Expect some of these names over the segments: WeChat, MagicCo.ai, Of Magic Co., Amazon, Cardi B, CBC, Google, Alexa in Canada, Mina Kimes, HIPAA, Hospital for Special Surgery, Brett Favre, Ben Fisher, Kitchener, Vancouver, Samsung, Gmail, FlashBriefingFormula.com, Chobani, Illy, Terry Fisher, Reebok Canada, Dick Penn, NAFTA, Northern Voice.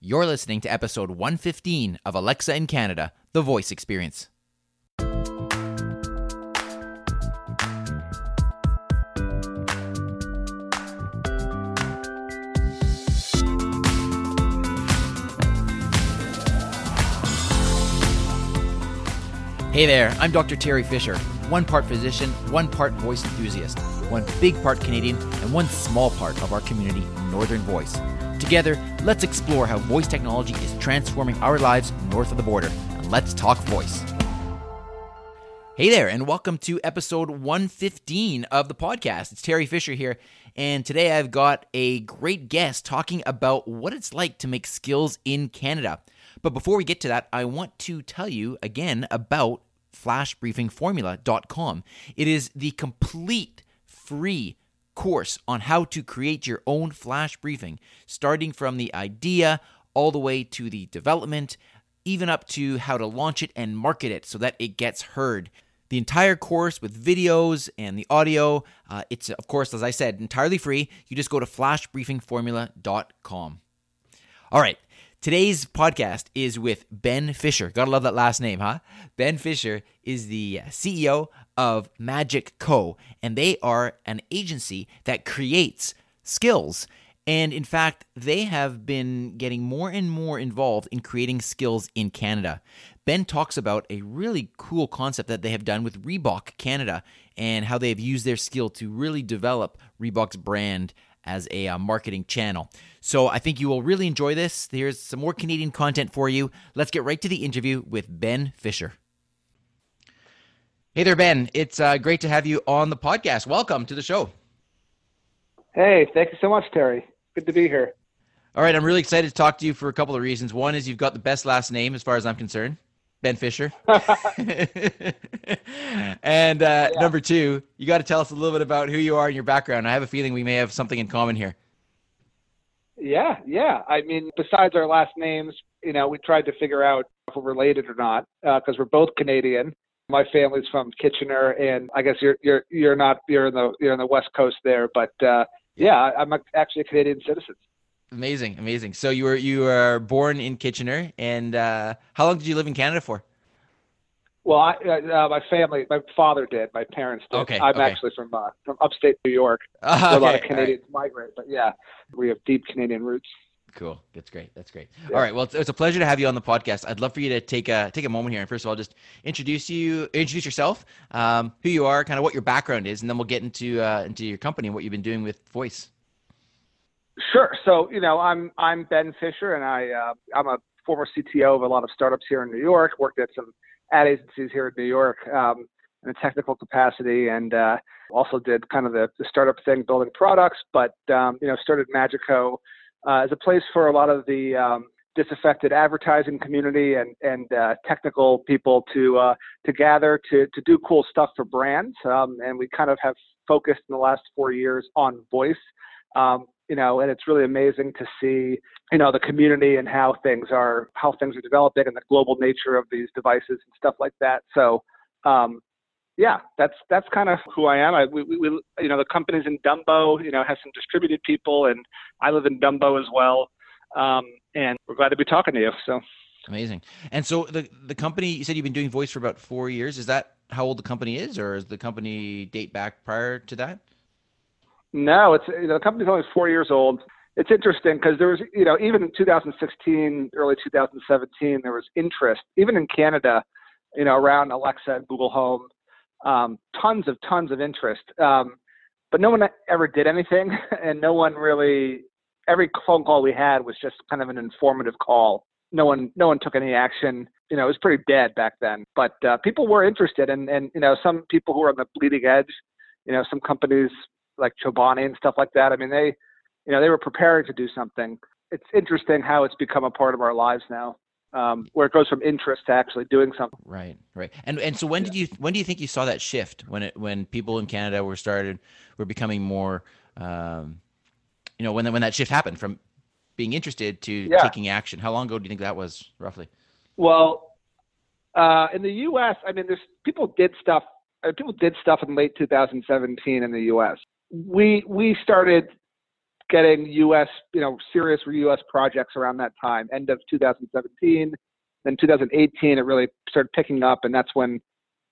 You're listening to episode 115 of Alexa in Canada, the voice experience. Hey there, I'm Dr. Terry Fisher, one part physician, one part voice enthusiast, one big part Canadian, and one small part of our community, Northern Voice. Together, let's explore how voice technology is transforming our lives north of the border, and let's talk voice. Hey there, and welcome to episode 115 of the podcast. It's Terry Fisher here, and today I've got a great guest talking about what it's like to make skills in Canada. But before we get to that, I want to tell you again about FlashBriefingFormula.com. It is the complete free course on how to create your own flash briefing, starting from the idea all the way to the development, even up to how to launch it and market it so that it gets heard. The entire course with videos and the audio, it's, of course, as I said, entirely free. You just go to FlashBriefingFormula.com. All right. Today's podcast is with Ben Fisher. Gotta love that last name, huh? Ben Fisher is the CEO of Magic Co., and they are an agency that creates skills. And in fact, they have been getting more and more involved in creating skills in Canada. Ben talks about a really cool concept that they have done with Reebok Canada and how they have used their skill to really develop Reebok's brand as a marketing channel. So I think you will really enjoy this. Here's some more Canadian content for you. Let's get right to the interview with Ben Fisher. Hey there, Ben. It's great to have you on the podcast. Welcome to the show. Hey, thank you so much, Terry. Good to be here. All right, I'm really excited to talk to you for a couple of reasons. One is you've got the best last name as far as I'm concerned, Ben Fisher. And yeah. Number two, you got to tell us a little bit about who you are and your background. I have a feeling we may have something in common here. Yeah. I mean, besides our last names, you know, we tried to figure out if we're related or not because we're both Canadian. My family's from Kitchener, and I guess you're in the West Coast there, but yeah, I'm actually a Canadian citizen. Amazing. So you were born in Kitchener, and how long did you live in Canada for? Well, my father did, my parents did. Okay, actually from upstate New York. So a lot of Canadians migrate, but yeah, we have deep Canadian roots. Cool. That's great. Yeah. All right. Well, it's a pleasure to have you on the podcast. I'd love for you to take a moment here, and first of all, just introduce yourself, who you are, kind of what your background is, and then we'll get into your company and what you've been doing with voice. Sure. So, you know, I'm Ben Fisher, and I'm a former CTO of a lot of startups here in New York. Worked at some ad agencies here in New York in a technical capacity, and also did kind of the startup thing, building products. But you know, started Magic Co. as a place for a lot of the disaffected advertising community and technical people to gather to do cool stuff for brands. And we kind of have focused in the last 4 years on voice. You know, and it's really amazing to see, you know, the community and how things are developing and the global nature of these devices and stuff like that. So, yeah, that's kind of who I am. We you know, the company's in Dumbo, you know, has some distributed people, and I live in Dumbo as well. And we're glad to be talking to you. So amazing. And so the company, you said you've been doing voice for about 4 years. Is that how old the company is, or does the company date back prior to that? No, it's, you know, the company's only 4 years old. It's interesting because there was, you know, even in 2016, early 2017, there was interest, even in Canada, you know, around Alexa and Google Home, tons of interest. But no one ever did anything, and no one really, every phone call we had was just kind of an informative call. No one took any action. You know, it was pretty dead back then, but people were interested, and, you know, some people who are on the bleeding edge, you know, some companies like Chobani and stuff like that. I mean, they were preparing to do something. It's interesting how it's become a part of our lives now, where it goes from interest to actually doing something. Right. And so when do you think you saw that shift when people in Canada were becoming more, you know, when that shift happened from being interested to taking action? How long ago do you think that was roughly? Well, in the U.S., I mean, people did stuff in late 2017 in the U.S. We started getting U.S., serious U.S. projects around that time, end of 2017. Then 2018, it really started picking up, and that's when,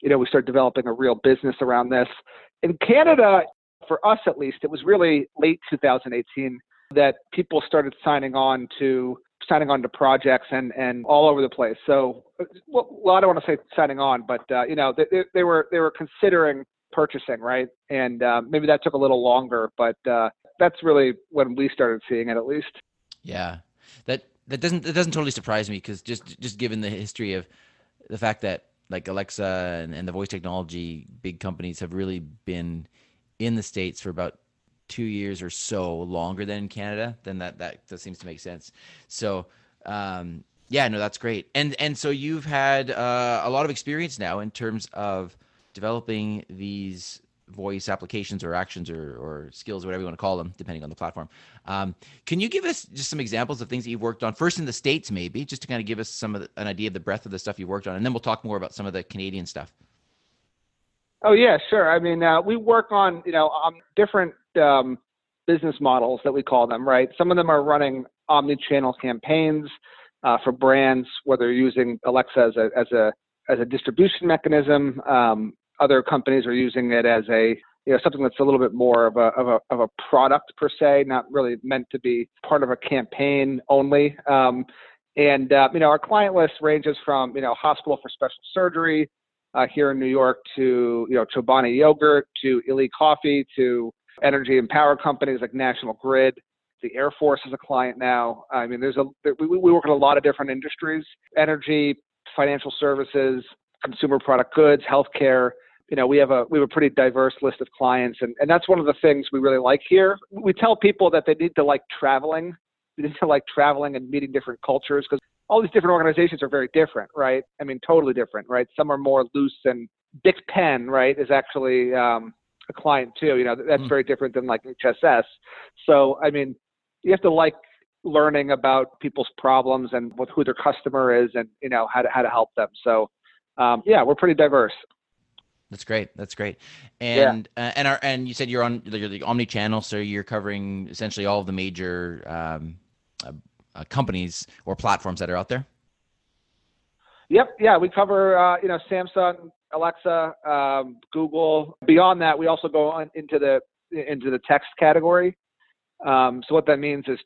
we started developing a real business around this. In Canada, for us at least, it was really late 2018 that people started signing on to projects and all over the place. So, I don't want to say signing on, but they were considering purchasing, right? And maybe that took a little longer, but that's really when we started seeing it, at least. Yeah, that doesn't totally surprise me, because just given the history of the fact that like Alexa and the voice technology big companies have really been in the States for about 2 years or so longer than in Canada, then that seems to make sense. So that's great. And so you've had a lot of experience now in terms of developing these voice applications or actions or skills, whatever you want to call them, depending on the platform. Can you give us just some examples of things that you've worked on first in the States, maybe just to kind of give us an idea of the breadth of the stuff you've worked on, and then we'll talk more about some of the Canadian stuff. Oh yeah, sure. I mean, we work on, different business models that we call them, right? Some of them are running omni-channel campaigns for brands, whether using Alexa as a distribution mechanism. Other companies are using it as something that's a little bit more of a product per se, not really meant to be part of a campaign only. Our client list ranges from, Hospital for Special Surgery here in New York to, Chobani yogurt, to Illy coffee, to energy and power companies like National Grid. The Air Force is a client now. I mean, we work in a lot of different industries: energy, financial services, consumer product goods, healthcare. We have a pretty diverse list of clients, and that's one of the things we really like here. We tell people that they need to like traveling. They need to like traveling and meeting different cultures, because all these different organizations are very different, right? I mean, totally different, right? Some are more loose, and Dick Penn, right, is actually a client too. That's very different than like HSS. So, I mean, you have to like learning about people's problems and who their customer is, and how to help them. So, we're pretty diverse. That's great. And yeah. You said you're on the omni-channel, so you're covering essentially all of the major companies or platforms that are out there? Yep. Yeah. We cover, Samsung, Alexa, Google. Beyond that, we also go on into the text category. So what that means is,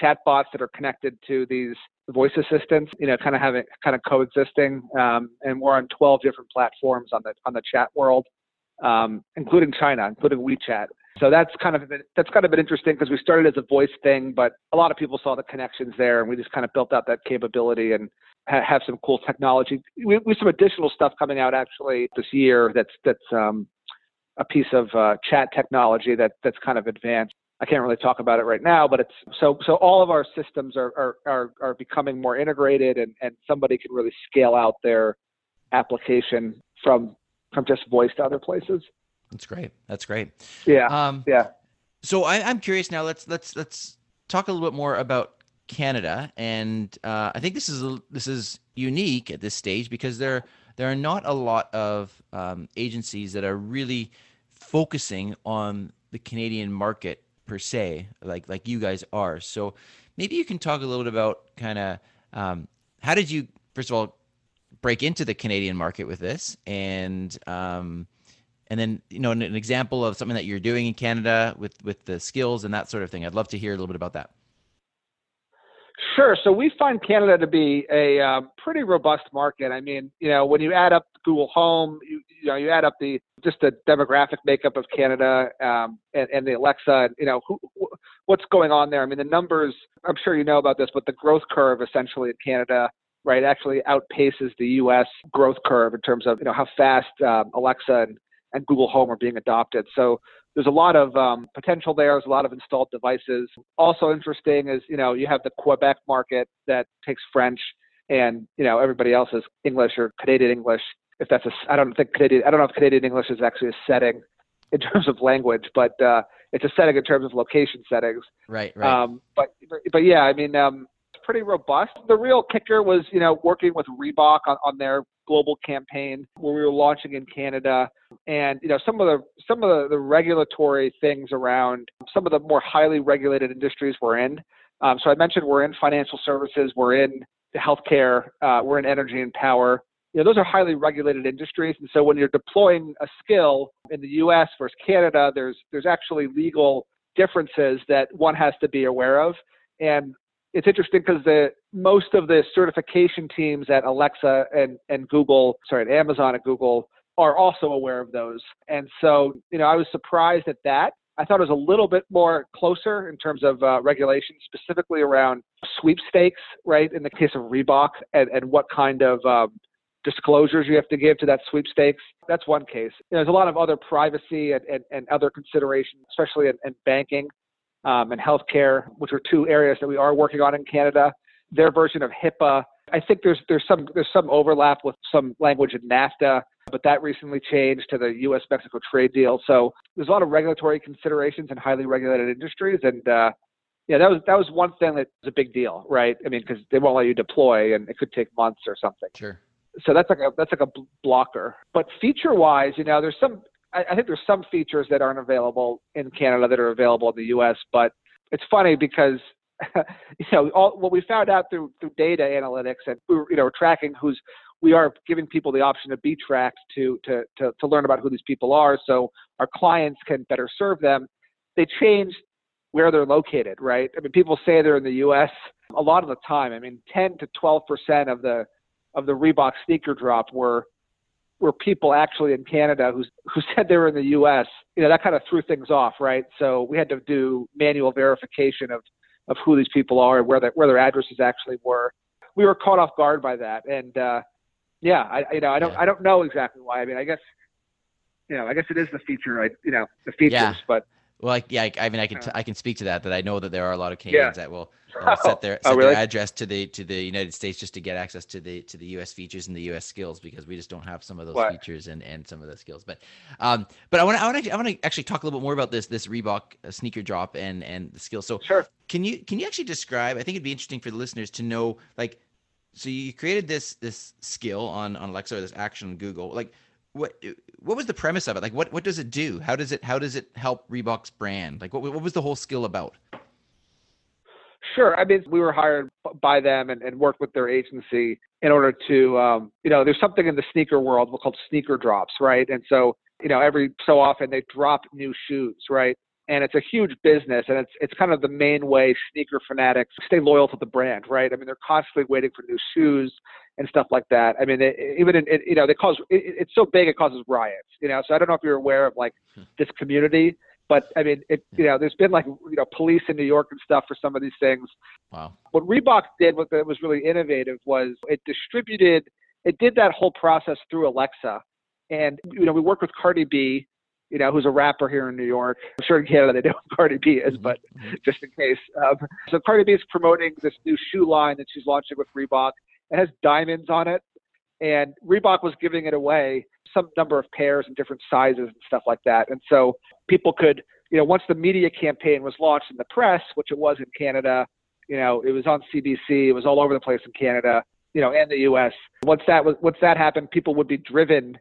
chatbots that are connected to these voice assistants, kind of coexisting. And we're on 12 different platforms on the chat world, including China, including WeChat. So that's kind of been interesting, because we started as a voice thing, but a lot of people saw the connections there, and we just kind of built out that capability and have some cool technology. We have some additional stuff coming out actually this year. That's a piece of chat technology that's kind of advanced. I can't really talk about it right now, but it's so all of our systems are becoming more integrated, and somebody can really scale out their application from just voice to other places. That's great. Yeah. So I'm curious now. Let's talk a little bit more about Canada, and I think this is unique at this stage, because there are not a lot of agencies that are really focusing on the Canadian market per se, like you guys are. So maybe you can talk a little bit about kind of how did you, first of all, break into the Canadian market with this, and then, an example of something that you're doing in Canada with the skills and that sort of thing. I'd love to hear a little bit about that. Sure. So we find Canada to be a pretty robust market. I mean, when you add up Google Home, you add up the demographic makeup of Canada and the Alexa, what's going on there. I mean, the numbers, I'm sure you know about this, but the growth curve essentially in Canada, right, actually outpaces the U.S. growth curve in terms of, how fast Alexa and Google Home are being adopted. So there's a lot of potential there. There's a lot of installed devices. Also interesting is, you have the Quebec market that takes French, and, everybody else is English or Canadian English. If that's I don't know if Canadian English is actually a setting in terms of language, but it's a setting in terms of location settings. Right. But yeah, I mean, pretty robust. The real kicker was, you know, working with Reebok on their global campaign where we were launching in Canada, and you know, some of the regulatory things around some of the more highly regulated industries we're in. So I mentioned we're in financial services, we're in healthcare, we're in energy and power. You know, those are highly regulated industries, and so when you're deploying a skill in the U.S. versus Canada, there's actually legal differences that one has to be aware of. And it's interesting because most of the certification teams at Alexa and Amazon and Google are also aware of those. And so, you know, I was surprised at that. I thought it was a little bit more closer in terms of regulation, specifically around sweepstakes, right? In the case of Reebok and what kind of disclosures you have to give to that sweepstakes. That's one case. You know, there's a lot of other privacy and other considerations, especially in banking and healthcare, which are two areas that we are working on in Canada. Their version of HIPAA, I think there's some overlap with some language in NAFTA, but that recently changed to the U.S.-Mexico trade deal. So there's a lot of regulatory considerations in highly regulated industries, and that was one thing that was a big deal, right? I mean, because they won't let you deploy, and it could take months or something. Sure. So that's like a blocker. But feature-wise, you know, I think there's some features that aren't available in Canada that are available in the U.S. But it's funny because you know, what we found out through data analytics, and we're tracking we are giving people the option to be tracked to learn about who these people are, so our clients can better serve them. They changed where they're located, right? I mean, people say they're in the U.S. a lot of the time. I mean, 10 to 12% of the Reebok sneaker drop were people actually in Canada who said they were in the U.S. You know, that kind of threw things off, right? So we had to do manual verification of who these people are and where their addresses actually were. We were caught off guard by that, and I don't know exactly why. I mean, I guess it is the feature. But. Well, yeah, I mean, I can speak to that. That I know that there are a lot of Canadians that will set their address to the United States just to get access to the U.S. features and the U.S. skills, because we just don't have some of those features and some of those skills. But I want to actually talk a little bit more about this Reebok sneaker drop and the skills. So sure. Can you actually describe? I think it'd be interesting for the listeners to know, like, so you created this skill on Alexa, or this action on Google, like. What was the premise of it? Like, what does it do? How does it help Reebok's brand? Like, what was the whole skill about? Sure. I mean, we were hired by them and worked with their agency in order to, there's something in the sneaker world called sneaker drops, right? And so, you know, every so often they drop new shoes, right? And it's a huge business, and it's kind of the main way sneaker fanatics stay loyal to the brand, right? I mean, they're constantly waiting for new shoes and stuff like that. I mean, it's so big it causes riots, you know. So I don't know if you're aware of like this community, but I mean, there's been like police in New York and stuff for some of these things. Wow. What Reebok did, what was really innovative, was it did that whole process through Alexa, and we worked with Cardi B. You know, who's a rapper here in New York. I'm sure in Canada they know who Cardi B is, but just in case. So Cardi B is promoting this new shoe line that she's launching with Reebok. It has diamonds on it, and Reebok was giving it away, some number of pairs and different sizes and stuff like that. And so people could, once the media campaign was launched in the press, which it was in Canada, it was on CBC, it was all over the place in Canada, and the U.S. Once that happened, people would be driven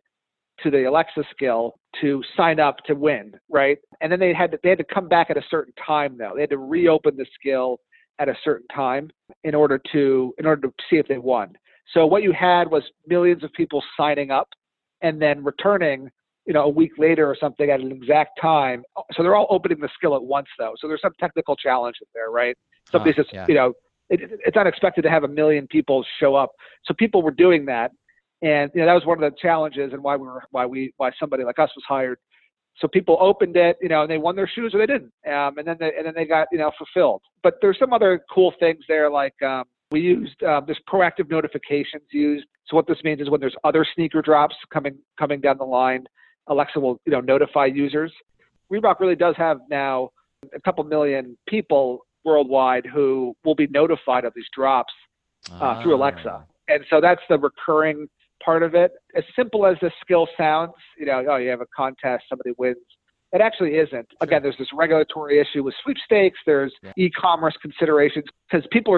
to the Alexa skill to sign up to win, right? And then they had to come back at a certain time, though. They had to reopen the skill at a certain time in order to see if they won. So what you had was millions of people signing up and then returning, a week later or something at an exact time. So they're all opening the skill at once, though. So there's some technical challenge in there, right? Somebody says, it's unexpected to have a million people show up. So people were doing that. And that was one of the challenges, and why somebody like us was hired. So people opened it, and they won their shoes or they didn't, and then they got fulfilled. But there's some other cool things there, like we used this proactive notifications used. So what this means is when there's other sneaker drops coming down the line, Alexa will notify users. Reebok really does have now a couple million people worldwide who will be notified of these drops through Alexa, and so that's the recurring part of it. As simple as the skill sounds, you have a contest, somebody wins. It actually isn't. Again, there's this regulatory issue with sweepstakes. There's e-commerce considerations because people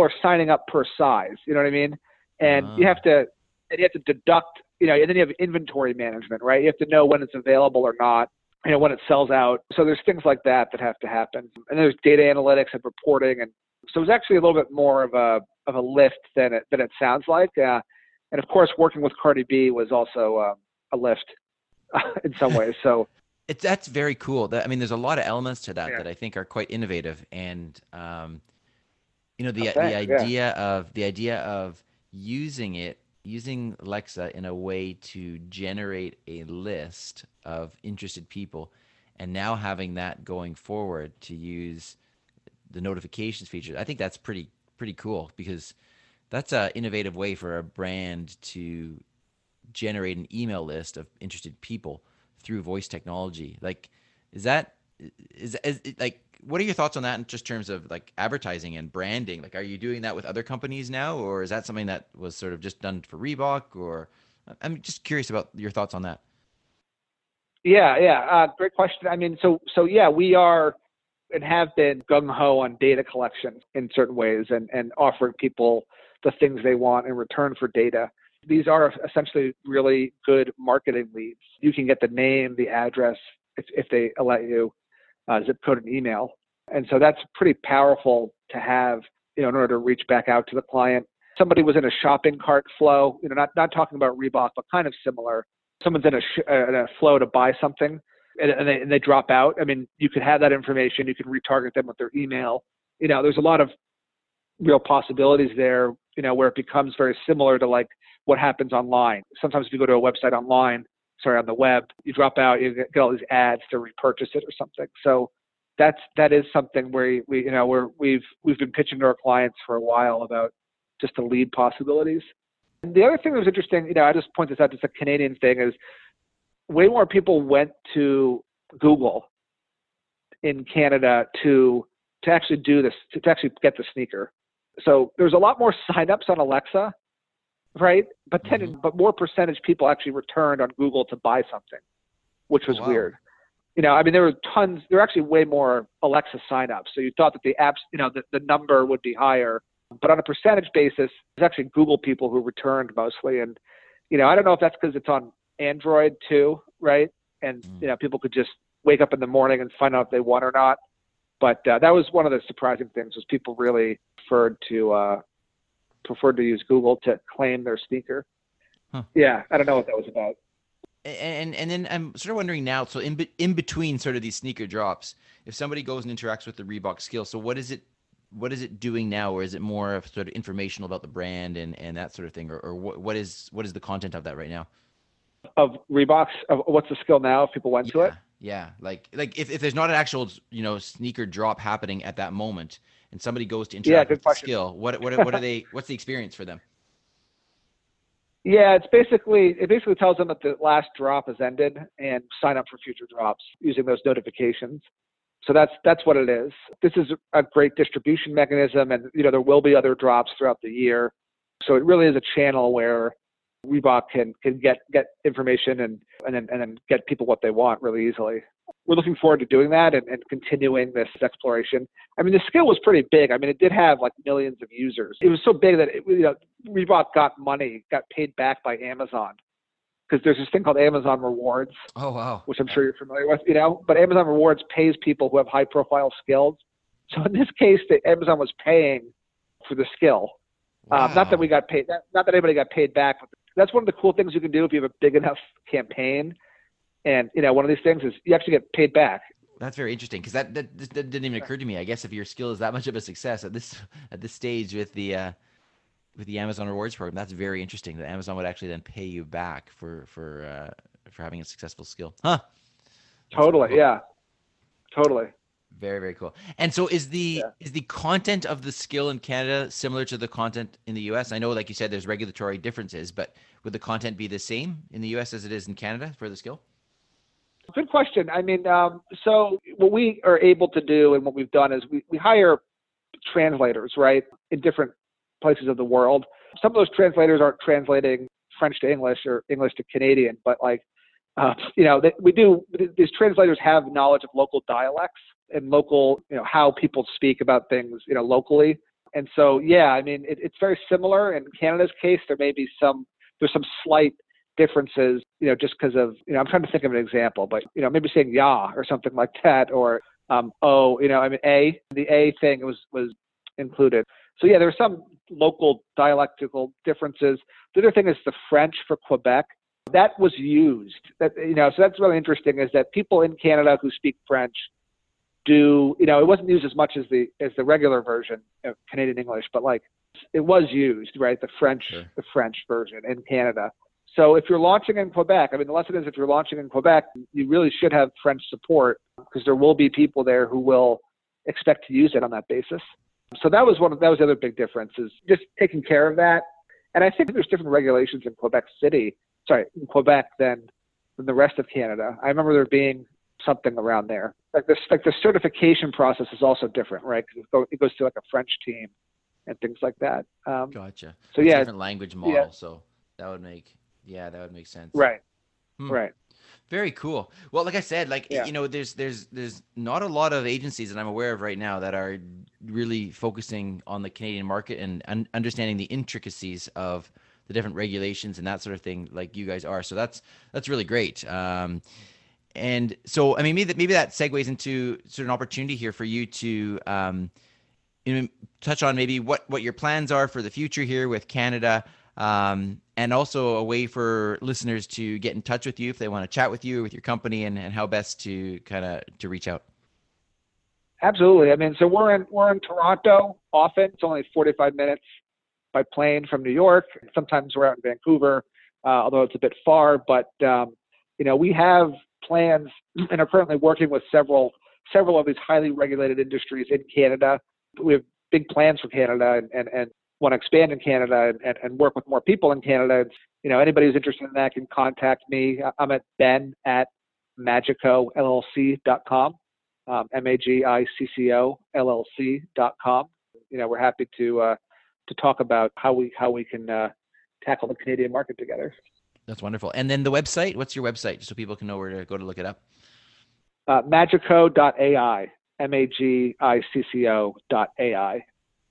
are signing up per size. You know what I mean? And you have to deduct. You know, and then you have inventory management, right? You have to know when it's available or not. You know, when it sells out. So there's things like that that have to happen. And there's data analytics and reporting. And so it's actually a little bit more of a lift than it sounds like. And of course, working with Cardi B was also a lift in some ways. So that's very cool. I mean, there's a lot of elements to that that I think are quite innovative. And you know, the idea of using Alexa in a way to generate a list of interested people, and now having that going forward to use the notifications feature, I think that's pretty cool, because that's an innovative way for a brand to generate an email list of interested people through voice technology. Like, is what are your thoughts on that in just terms of like advertising and branding? Like, are you doing that with other companies now, or is that something that was sort of just done for Reebok? Or I'm just curious about your thoughts on that. Yeah. Great question. I mean, so yeah, we are and have been gung-ho on data collection in certain ways and offering people the things they want in return for data. These are essentially really good marketing leads. You can get the name, the address, if they allow you, zip code and email. And so that's pretty powerful to have, you know, in order to reach back out to the client. Somebody was in a shopping cart flow, you know, not talking about Reebok, but kind of similar. Someone's in a flow to buy something and they drop out. I mean, you could have that information. You can retarget them with their email. You know, there's a lot of real possibilities there, you know, where it becomes very similar to like what happens online. Sometimes if you go to a website on the web, you drop out, you get all these ads to repurchase it or something. So that is something where we've been pitching to our clients for a while about just the lead possibilities. And the other thing that was interesting, you know, I just point this out, just a Canadian thing, is way more people went to Google in Canada to actually do this, to actually get the sneaker. So there's a lot more signups on Alexa, right? But but more percentage people actually returned on Google to buy something, which was weird. You know, I mean, there were actually way more Alexa signups. So you thought that the apps, you know, the number would be higher, but on a percentage basis, it's actually Google people who returned mostly. And, you know, I don't know if that's because it's on Android too, right? And, you know, people could just wake up in the morning and find out if they want or not. But that was one of the surprising things, was people really preferred to use Google to claim their sneaker. Yeah, I don't know what that was about. And then I'm sort of wondering now, so in between sort of these sneaker drops, if somebody goes and interacts with the Reebok skill, so what is it doing now? Or is it more of sort of informational about the brand and that sort of thing? Or what is the content of that right now? Of Reebok's, of what's the skill now if people went to it? Yeah, like if there's not an actual, you know, sneaker drop happening at that moment, and somebody goes to interact with the skill, what are they? What's the experience for them? Yeah, it basically tells them that the last drop has ended and sign up for future drops using those notifications. So that's what it is. This is a great distribution mechanism, and you know there will be other drops throughout the year. So it really is a channel where Reebok can get information and then get people what they want really easily. We're looking forward to doing that and continuing this exploration. I mean, the skill was pretty big. I mean, it did have like millions of users. It was so big that Reebok got paid back by Amazon, because there's this thing called Amazon Rewards. Oh, wow. Which I'm sure you're familiar with, you know, but Amazon Rewards pays people who have high profile skills. So in this case, Amazon was paying for the skill. Wow. Not that we got paid, not that anybody got paid back, but that's one of the cool things you can do if you have a big enough campaign. And, you know, one of these things is you actually get paid back. That's very interesting, because that didn't even occur to me. I guess if your skill is that much of a success at this stage with the Amazon Rewards program, that's very interesting that Amazon would actually then pay you back for having a successful skill. Huh? That's totally. Cool. Yeah, totally. Very, very cool. And so is the content of the skill in Canada similar to the content in the US? I know, like you said, there's regulatory differences, but would the content be the same in the US as it is in Canada for the skill? Good question. I mean, so what we are able to do and what we've done is we hire translators, right, in different places of the world. Some of those translators aren't translating French to English or English to Canadian, but like These translators have knowledge of local dialects and local, how people speak about things, locally. And so, it's very similar. In Canada's case, there may be there's some slight differences, just because of, I'm trying to think of an example, but, maybe saying ya or something like that, or the A thing was included. So there are some local dialectical differences. The other thing is the French for Quebec. That was used. So that's really interesting, is that people in Canada who speak French do, it wasn't used as much as the regular version of Canadian English, but like it was used, right? The French version in Canada. So if you're launching in Quebec, the lesson is if you're launching in Quebec, you really should have French support, because there will be people there who will expect to use it on that basis. So that was the other big difference, is just taking care of that. And I think there's different regulations in Quebec than the rest of Canada. I remember there being something around there. Like the certification process is also different, right? Because it goes to like a French team and things like that. Gotcha. So it's a different language model. Yeah. So that would make, that would make sense. Right. Right. Very cool. Well, like I said, there's not a lot of agencies that I'm aware of right now that are really focusing on the Canadian market and understanding the intricacies of the different regulations and that sort of thing, like you guys are. So that's really great. And so, maybe that segues into sort of an opportunity here for you to touch on maybe what your plans are for the future here with Canada. And also a way for listeners to get in touch with you if they want to chat with you or with your company, and how best to to reach out. Absolutely. So we're in Toronto often. It's only 45 minutes by plane from New York. Sometimes we're out in Vancouver, although it's a bit far, but we have plans and are currently working with several of these highly regulated industries in Canada. We have big plans for Canada and want to expand in Canada and work with more people in Canada. Anybody who's interested in that can contact me. I'm at ben@magiccollc.com, magiccollc.com. We're happy to talk about how we can tackle the Canadian market together. That's wonderful. And then the website, what's your website, just so people can know where to go to look it up? MagicCo.ai, MagicCo.ai.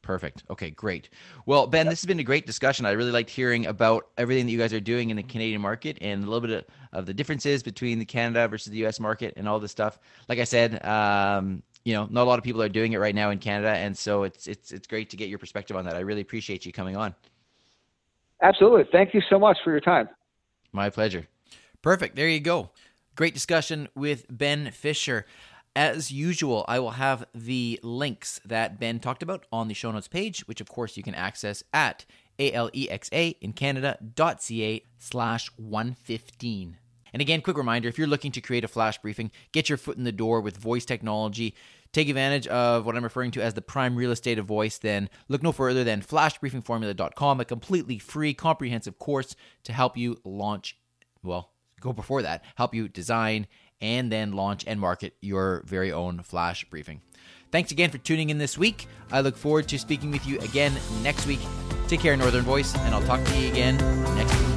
Perfect. Okay, great. Well, Ben, this has been a great discussion. I really liked hearing about everything that you guys are doing in the Canadian market and a little bit of the differences between the Canada versus the US market and all this stuff. Like I said, not a lot of people are doing it right now in Canada. And so it's great to get your perspective on that. I really appreciate you coming on. Absolutely. Thank you so much for your time. My pleasure. Perfect. There you go. Great discussion with Ben Fisher. As usual, I will have the links that Ben talked about on the show notes page, which of course you can access at alexaincanada.ca/115. And again, quick reminder, if you're looking to create a flash briefing, get your foot in the door with voice technology, take advantage of what I'm referring to as the prime real estate of voice, then look no further than FlashBriefingFormula.com, a completely free, comprehensive course to help you help you design and then launch and market your very own flash briefing. Thanks again for tuning in this week. I look forward to speaking with you again next week. Take care, Northern Voice, and I'll talk to you again next week.